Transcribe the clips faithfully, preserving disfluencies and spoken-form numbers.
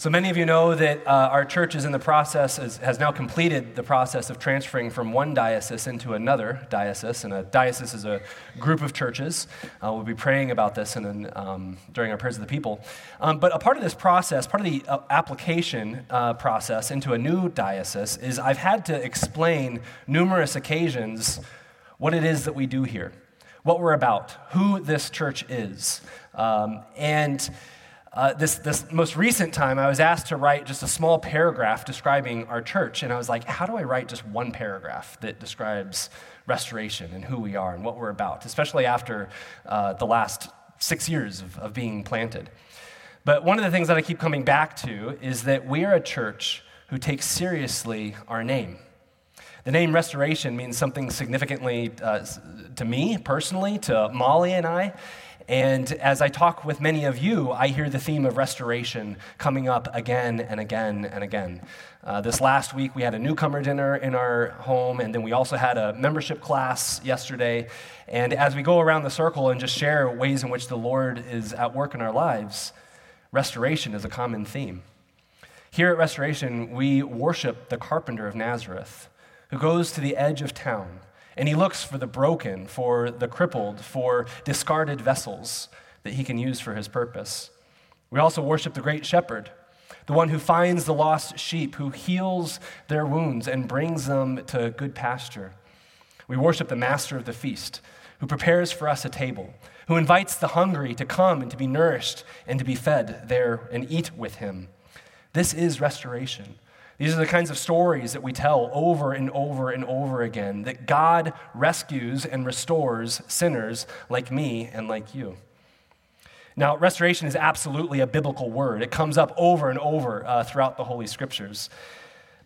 So many of you know that uh, our church is in the process, is, has now completed the process of transferring from one diocese into another diocese, and a diocese is a group of churches. Uh, we'll be praying about this and then um, during our prayers of the people. Um, but a part of this process, part of the uh, application uh, process into a new diocese is I've had to explain numerous occasions what it is that we do here, what we're about, who this church is, um, and Uh, this this most recent time, I was asked to write just a small paragraph describing our church, and I was like, how do I write just one paragraph that describes restoration and who we are and what we're about, especially after uh, the last six years of, of being planted. But one of the things that I keep coming back to is that we are a church who takes seriously our name. The name Restoration means something significantly uh, to me personally, to Molly and I. And as I talk with many of you, I hear the theme of restoration coming up again and again and again. Uh, this last week, we had a newcomer dinner in our home, and then we also had a membership class yesterday. And as we go around the circle and just share ways in which the Lord is at work in our lives, restoration is a common theme. Here at Restoration, we worship the carpenter of Nazareth, who goes to the edge of town, and he looks for the broken, for the crippled, for discarded vessels that he can use for his purpose. We also worship the great shepherd, the one who finds the lost sheep, who heals their wounds and brings them to good pasture. We worship the master of the feast, who prepares for us a table, who invites the hungry to come and to be nourished and to be fed there and eat with him. This is restoration. These are the kinds of stories that we tell over and over and over again, that God rescues and restores sinners like me and like you. Now, restoration is absolutely a biblical word. It comes up over and over uh, throughout the Holy Scriptures.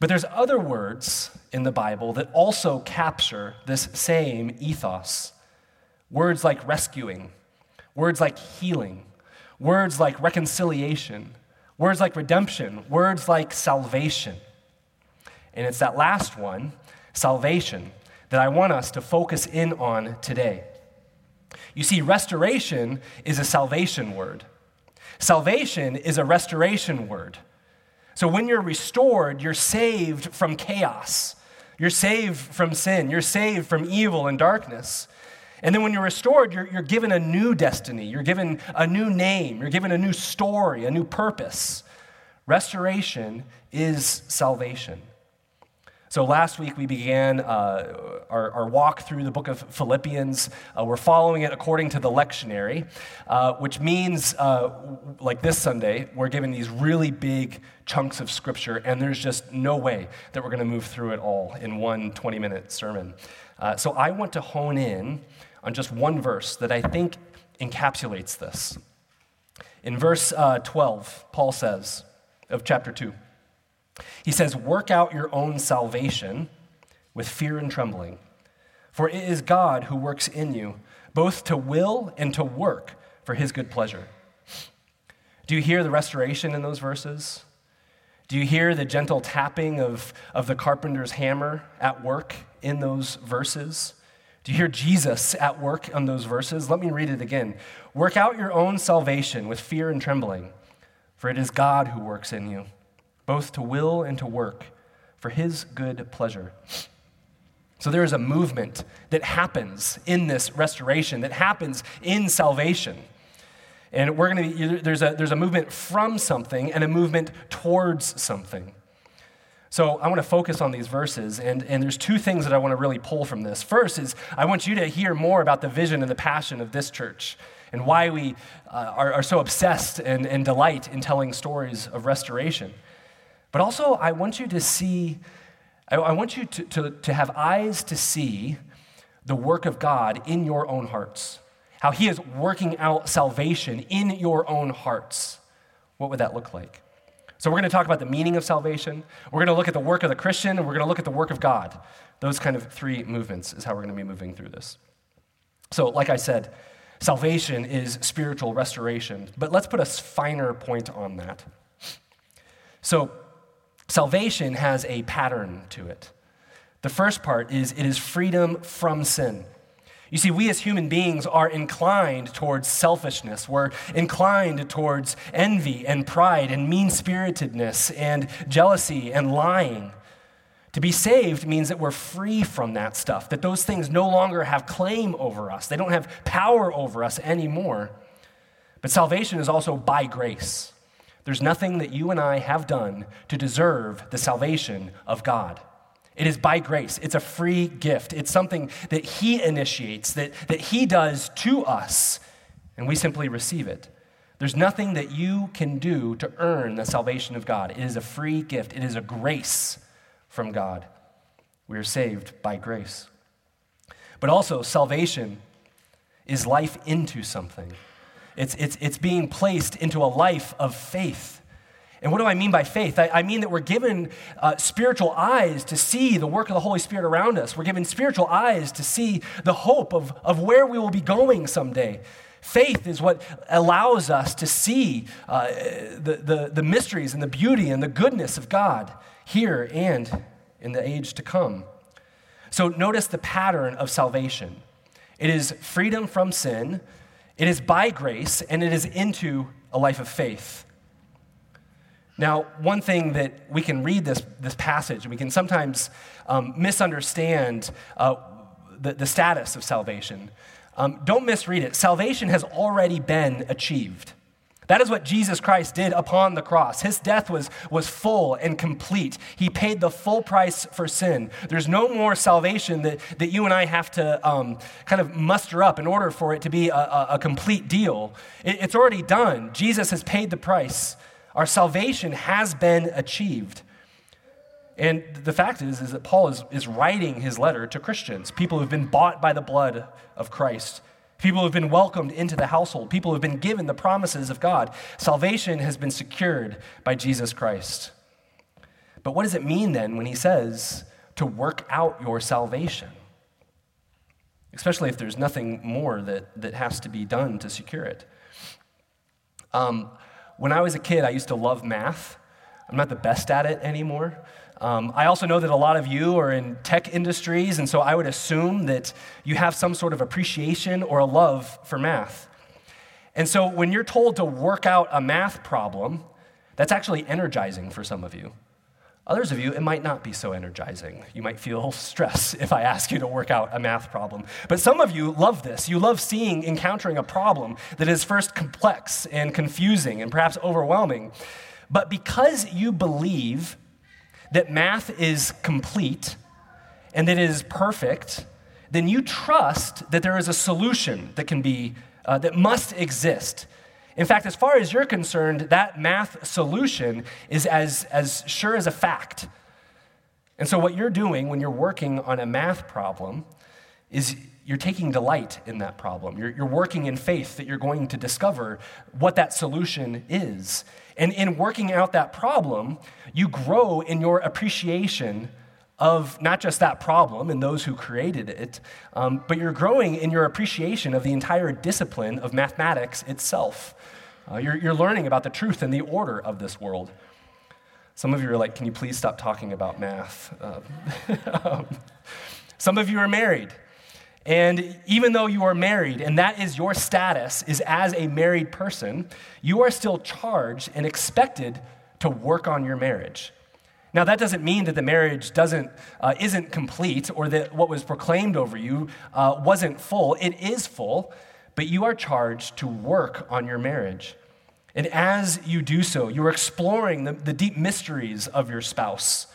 But there's other words in the Bible that also capture this same ethos. Words like rescuing, words like healing, words like reconciliation, words like redemption, words like salvation. And it's that last one, salvation, that I want us to focus in on today. You see, restoration is a salvation word. Salvation is a restoration word. So when you're restored, you're saved from chaos. You're saved from sin. You're saved from evil and darkness. And then when you're restored, you're, you're given a new destiny. You're given a new name. You're given a new story, a new purpose. Restoration is salvation. So last week we began uh, our, our walk through the book of Philippians. Uh, we're following it according to the lectionary, uh, which means uh, like this Sunday, we're given these really big chunks of scripture, and there's just no way that we're going to move through it all in one twenty-minute sermon. Uh, so I want to hone in on just one verse that I think encapsulates this. In verse uh, twelve, Paul says, of chapter two, he says, "Work out your own salvation with fear and trembling, for it is God who works in you, both to will and to work for his good pleasure." Do you hear the restoration in those verses? Do you hear the gentle tapping of, of the carpenter's hammer at work in those verses? Do you hear Jesus at work on those verses? Let me read it again. "Work out your own salvation with fear and trembling, for it is God who works in you, both to will and to work for his good pleasure." So there is a movement that happens in this restoration, that happens in salvation. And we're going to be, there's a there's a movement from something and a movement towards something. So I want to focus on these verses, and, and there's two things that I want to really pull from this. First is I want you to hear more about the vision and the passion of this church and why we uh, are, are so obsessed and, and delight in telling stories of restoration. But also, I want you to see, I want you to, to, to have eyes to see the work of God in your own hearts, how he is working out salvation in your own hearts. What would that look like? So we're going to talk about the meaning of salvation. We're going to look at the work of the Christian, and we're going to look at the work of God. Those kind of three movements is how we're going to be moving through this. So like I said, salvation is spiritual restoration, but let's put a finer point on that. So salvation has a pattern to it. The first part is it is freedom from sin. You see, we as human beings are inclined towards selfishness. We're inclined towards envy and pride and mean-spiritedness and jealousy and lying. To be saved means that we're free from that stuff, that those things no longer have claim over us. They don't have power over us anymore. But salvation is also by grace. There's nothing that you and I have done to deserve the salvation of God. It is by grace. It's a free gift. It's something that he initiates, that, that he does to us, and we simply receive it. There's nothing that you can do to earn the salvation of God. It is a free gift. It is a grace from God. We are saved by grace. But also, salvation is life into something. It's, it's, it's being placed into a life of faith. And what do I mean by faith? I, I mean that we're given uh, spiritual eyes to see the work of the Holy Spirit around us. We're given spiritual eyes to see the hope of, of where we will be going someday. Faith is what allows us to see uh, the, the, the mysteries and the beauty and the goodness of God here and in the age to come. So notice the pattern of salvation. It is freedom from sin, it is by grace, and it is into a life of faith. Now, one thing that we can read this, this passage, we can sometimes um, misunderstand uh, the, the status of salvation. Um, don't misread it. Salvation has already been achieved. That is what Jesus Christ did upon the cross. His death was, was full and complete. He paid the full price for sin. There's no more salvation that, that you and I have to um, kind of muster up in order for it to be a, a, a complete deal. It, it's already done. Jesus has paid the price. Our salvation has been achieved. And the fact is, is that Paul is, is writing his letter to Christians, people who've been bought by the blood of Christ, people who have been welcomed into the household, people who have been given the promises of God. Salvation has been secured by Jesus Christ. But what does it mean then when he says to work out your salvation? Especially if there's nothing more that, that has to be done to secure it. Um, when I was a kid, I used to love math. I'm not the best at it anymore. Um, I also know that a lot of you are in tech industries, and so I would assume that you have some sort of appreciation or a love for math. And so when you're told to work out a math problem, that's actually energizing for some of you. Others of you, it might not be so energizing. You might feel stress if I ask you to work out a math problem. But some of you love this. You love seeing, encountering a problem that is first complex and confusing and perhaps overwhelming. But because you believe that math is complete and that it is perfect, then you trust that there is a solution that can be, uh, that must exist. In fact, as far as you're concerned, that math solution is as, as sure as a fact. And so what you're doing when you're working on a math problem is you're taking delight in that problem. You're, you're working in faith that you're going to discover what that solution is. And in working out that problem, you grow in your appreciation of not just that problem and those who created it, um, but you're growing in your appreciation of the entire discipline of mathematics itself. Uh, you're, you're learning about the truth and the order of this world. Some of you are like, can you please stop talking about math? Uh, some of you are married. And even though you are married, and that is your status, is as a married person, you are still charged and expected to work on your marriage. Now, that doesn't mean that the marriage doesn't uh, isn't complete or that what was proclaimed over you uh, wasn't full. It is full, but you are charged to work on your marriage. And as you do so, you're exploring the, the deep mysteries of your spouse,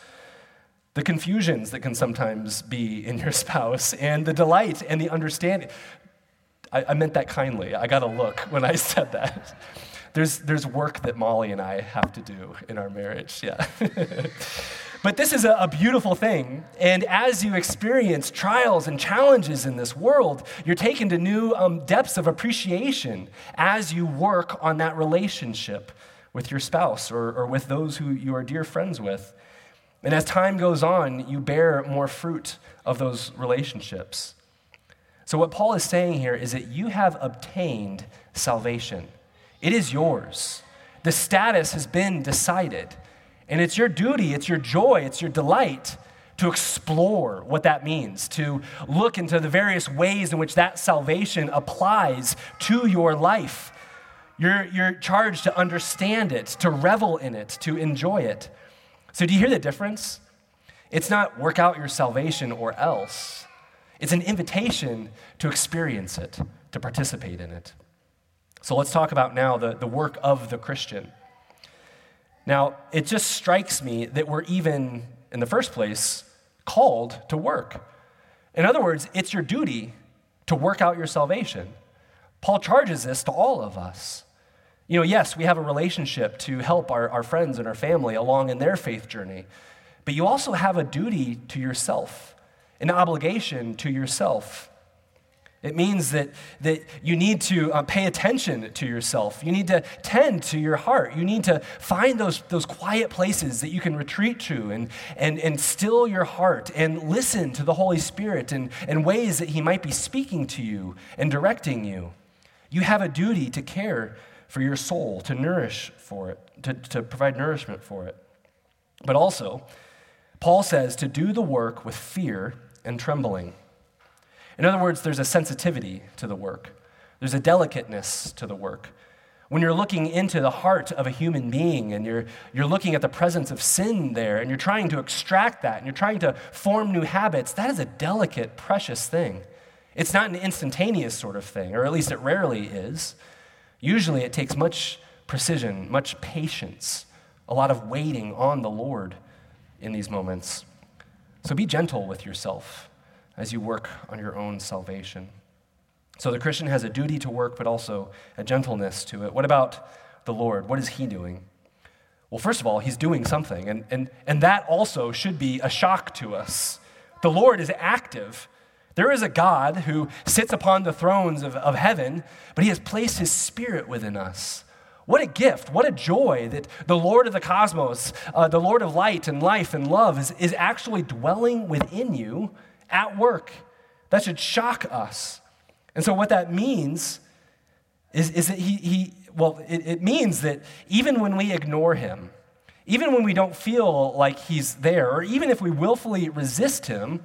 the confusions that can sometimes be in your spouse, and the delight and the understanding. I, I meant that kindly. I got to look when I said that. There's there's work that Molly and I have to do in our marriage, yeah. But this is a, a beautiful thing, and as you experience trials and challenges in this world, you're taken to new um, depths of appreciation as you work on that relationship with your spouse or, or with those who you are dear friends with. And as time goes on, you bear more fruit of those relationships. So what Paul is saying here is that you have obtained salvation. It is yours. The status has been decided. And it's your duty, it's your joy, it's your delight to explore what that means, to look into the various ways in which that salvation applies to your life. You're, you're charged to understand it, to revel in it, to enjoy it. So do you hear the difference? It's not work out your salvation or else. It's an invitation to experience it, to participate in it. So let's talk about now the, the work of the Christian. Now, it just strikes me that we're even, in the first place, called to work. In other words, it's your duty to work out your salvation. Paul charges this to all of us. You know, yes, we have a relationship to help our, our friends and our family along in their faith journey, but you also have a duty to yourself, an obligation to yourself. It means that, that you need to uh, pay attention to yourself. You need to tend to your heart. You need to find those, those quiet places that you can retreat to and, and, and still your heart and listen to the Holy Spirit and, and ways that he might be speaking to you and directing you. You have a duty to care for your soul, to nourish for it, to, to provide nourishment for it. But also, Paul says to do the work with fear and trembling. In other words, there's a sensitivity to the work. There's a delicateness to the work. When you're looking into the heart of a human being and you're you're looking at the presence of sin there and you're trying to extract that and you're trying to form new habits, that is a delicate, precious thing. It's not an instantaneous sort of thing, or at least it rarely is. Usually it takes much precision, much patience, a lot of waiting on the Lord in these moments. So be gentle with yourself as you work on your own salvation. So the Christian has a duty to work, but also a gentleness to it. What about the Lord? What is he doing? Well, first of all, he's doing something, and, and, and that also should be a shock to us. The Lord is active. There is a God who sits upon the thrones of, of heaven, but he has placed his Spirit within us. What a gift, what a joy that the Lord of the cosmos, uh, the Lord of light and life and love is, is actually dwelling within you at work. That should shock us. And so what that means is, is that he, he well, it, it means that even when we ignore him, even when we don't feel like he's there, or even if we willfully resist him,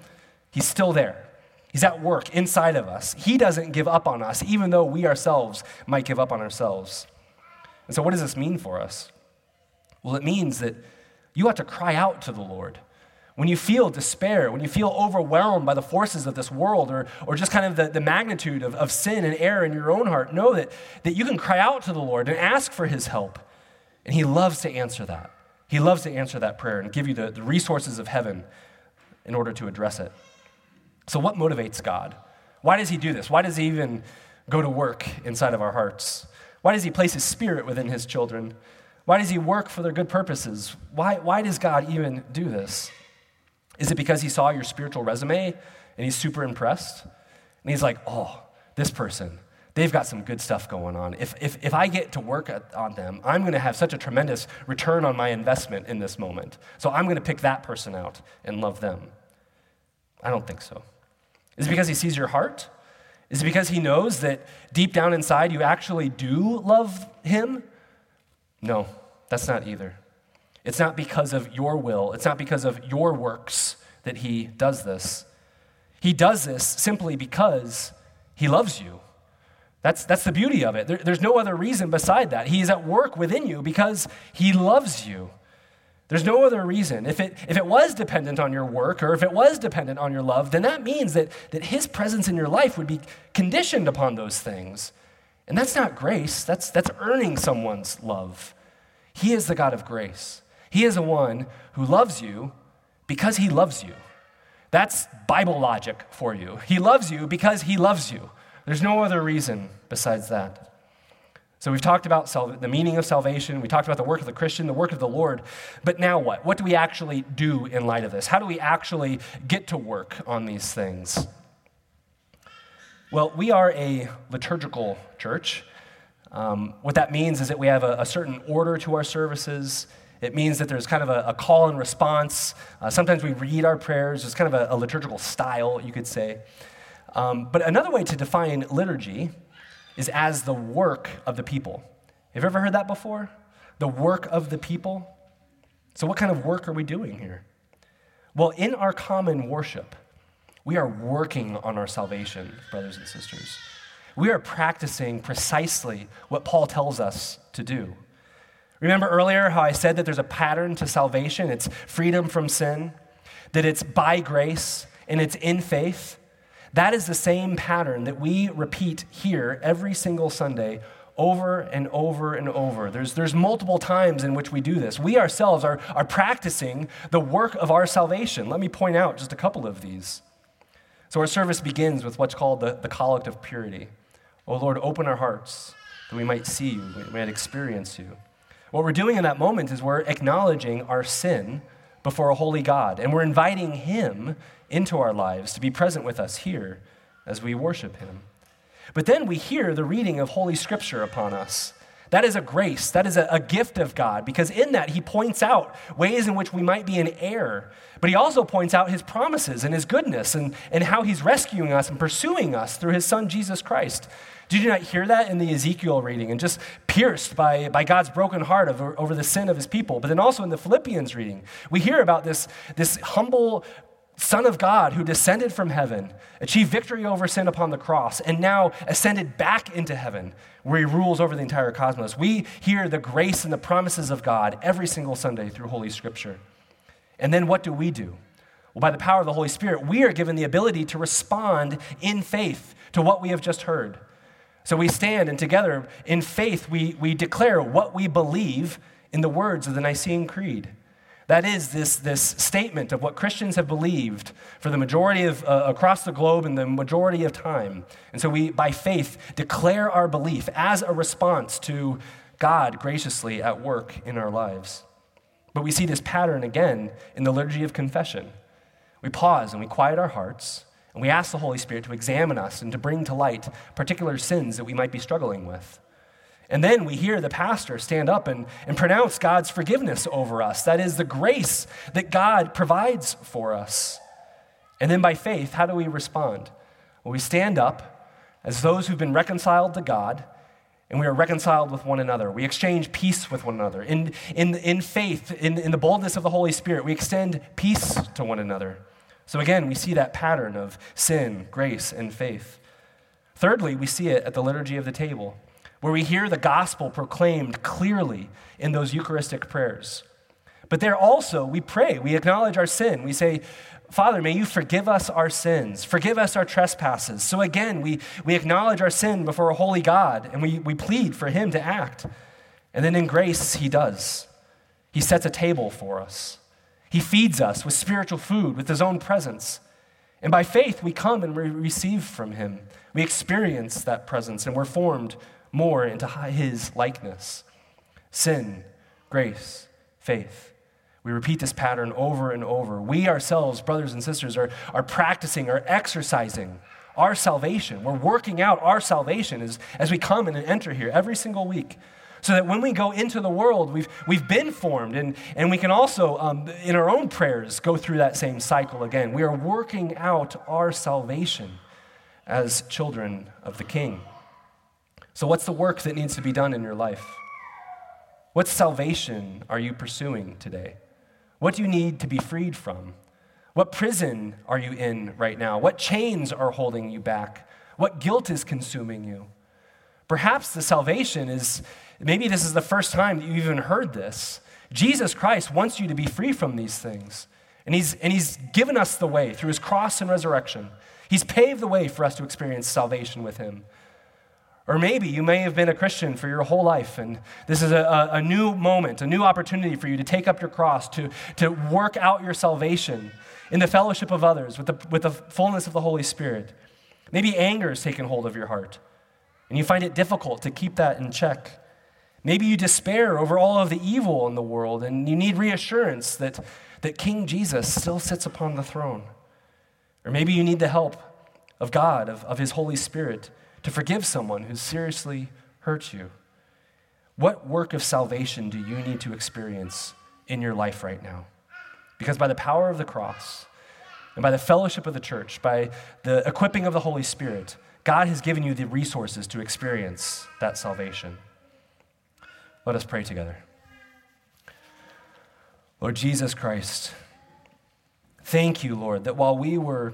he's still there. He's at work inside of us. He doesn't give up on us, even though we ourselves might give up on ourselves. And so what does this mean for us? Well, it means that you have to cry out to the Lord. When you feel despair, when you feel overwhelmed by the forces of this world or, or just kind of the, the magnitude of, of sin and error in your own heart, know that, that you can cry out to the Lord and ask for his help. And he loves to answer that. He loves to answer that prayer and give you the, the resources of heaven in order to address it. So what motivates God? Why does he do this? Why does he even go to work inside of our hearts? Why does he place his Spirit within his children? Why does he work for their good purposes? Why, why does God even do this? Is it because he saw your spiritual resume and he's super impressed? And he's like, oh, this person, they've got some good stuff going on. If if if I get to work at, on them, I'm going to have such a tremendous return on my investment in this moment. So I'm going to pick that person out and love them. I don't think so. Is it because he sees your heart? Is it because he knows that deep down inside you actually do love him? No, that's not either. It's not because of your will. It's not because of your works that he does this. He does this simply because he loves you. That's, that's the beauty of it. There, there's no other reason beside that. He is at work within you because he loves you. There's no other reason. If it, if it was dependent on your work or if it was dependent on your love, then that means that, that his presence in your life would be conditioned upon those things. And that's not grace. That's, that's earning someone's love. He is the God of grace. He is the one who loves you because he loves you. That's Bible logic for you. He loves you because he loves you. There's no other reason besides that. So we've talked about sal- the meaning of salvation. We talked about the work of the Christian, the work of the Lord. But now what? What do we actually do in light of this? How do we actually get to work on these things? Well, we are a liturgical church. Um, what that means is that we have a, a certain order to our services. It means that there's kind of a, a call and response. Uh, sometimes we read our prayers. There's kind of a, a liturgical style, you could say. Um, but another way to define liturgy is as the work of the people. Have you ever heard that before? The work of the people? So what kind of work are we doing here? Well, in our common worship, we are working on our salvation, brothers and sisters. We are practicing precisely what Paul tells us to do. Remember earlier how I said that there's a pattern to salvation? It's freedom from sin, that it's by grace, and it's in faith. That is the same pattern that we repeat here every single Sunday, over and over and over. There's, there's multiple times in which we do this. We ourselves are, are practicing the work of our salvation. Let me point out just a couple of these. So our service begins with what's called the, the Collect of Purity. Oh Lord, open our hearts that we might see you, we might experience you. What we're doing in that moment is we're acknowledging our sin before a holy God, and we're inviting him into our lives to be present with us here as we worship him. But then we hear the reading of Holy Scripture upon us. That is a grace. That is a, a gift of God, because in that he points out ways in which we might be in error, but he also points out his promises and his goodness and, and how he's rescuing us and pursuing us through his son, Jesus Christ. Did you not hear that in the Ezekiel reading and just pierced by, by God's broken heart of, over the sin of his people? But then also in the Philippians reading, we hear about this, this humble Son of God who descended from heaven, achieved victory over sin upon the cross, and now ascended back into heaven where he rules over the entire cosmos. We hear the grace and the promises of God every single Sunday through Holy Scripture. And then what do we do? Well, by the power of the Holy Spirit, we are given the ability to respond in faith to what we have just heard. So we stand and together in faith, we, we declare what we believe in the words of the Nicene Creed. That is this, this statement of what Christians have believed for the majority of, uh, across the globe and the majority of time. And so we, by faith, declare our belief as a response to God graciously at work in our lives. But we see this pattern again in the liturgy of confession. We pause and we quiet our hearts, and we ask the Holy Spirit to examine us and to bring to light particular sins that we might be struggling with. And then we hear the pastor stand up and, and pronounce God's forgiveness over us. That is the grace that God provides for us. And then by faith, how do we respond? Well, we stand up as those who've been reconciled to God, and we are reconciled with one another. We exchange peace with one another. In, in, in faith, in, in the boldness of the Holy Spirit, we extend peace to one another. So again, we see that pattern of sin, grace, and faith. Thirdly, we see it at the liturgy of the table, where we hear the gospel proclaimed clearly in those Eucharistic prayers. But there also we pray, we acknowledge our sin. We say, Father, may you forgive us our sins, forgive us our trespasses. So again, we, we acknowledge our sin before a holy God, and we, we plead for him to act. And then in grace, he does. He sets a table for us. He feeds us with spiritual food, with his own presence. And by faith, we come and we receive from him. We experience that presence, and we're formed more into his likeness. Sin, grace, faith. We repeat this pattern over and over. We ourselves, brothers and sisters, are, are practicing, are exercising our salvation. We're working out our salvation as, as we come and enter here every single week, so that when we go into the world, we've, we've been formed, and, and we can also, um, in our own prayers, go through that same cycle again. We are working out our salvation as children of the King. So what's the work that needs to be done in your life? What salvation are you pursuing today? What do you need to be freed from? What prison are you in right now? What chains are holding you back? What guilt is consuming you? Perhaps the salvation is, maybe this is the first time that you've even heard this. Jesus Christ wants you to be free from these things. And he's, and he's given us the way through his cross and resurrection. He's paved the way for us to experience salvation with him. Or maybe you may have been a Christian for your whole life, and this is a, a new moment, a new opportunity for you to take up your cross, to, to work out your salvation in the fellowship of others, with the, with the fullness of the Holy Spirit. Maybe anger has taken hold of your heart, and you find it difficult to keep that in check. Maybe you despair over all of the evil in the world, and you need reassurance that, that King Jesus still sits upon the throne. Or maybe you need the help of God, of, of his Holy Spirit, to forgive someone who's seriously hurt you. What work of salvation do you need to experience in your life right now? Because by the power of the cross and by the fellowship of the church, by the equipping of the Holy Spirit, God has given you the resources to experience that salvation. Let us pray together. Lord Jesus Christ, Thank you, Lord, that while we were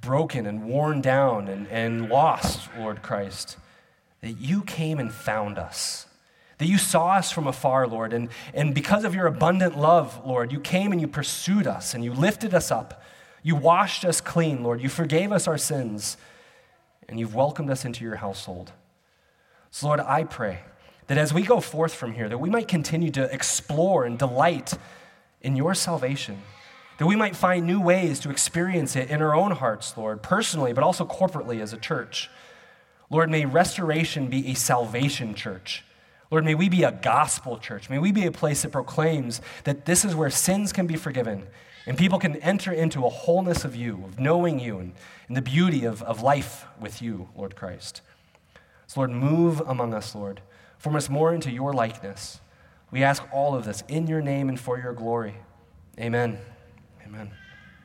broken and worn down and, and lost, Lord Christ, that you came and found us, that you saw us from afar, Lord, and, and because of your abundant love, Lord, you came and you pursued us and you lifted us up. You washed us clean, Lord. You forgave us our sins, and you've welcomed us into your household. So, Lord, I pray that as we go forth from here, that we might continue to explore and delight in your salvation, that we might find new ways to experience it in our own hearts, Lord, personally, but also corporately as a church. Lord, may Restoration be a salvation church. Lord, may we be a gospel church. May we be a place that proclaims that this is where sins can be forgiven and people can enter into a wholeness of you, of knowing you, and, and the beauty of, of life with you, Lord Christ. So, Lord, move among us, Lord. Form us more into your likeness. We ask all of this in your name and for your glory. Amen. Amen.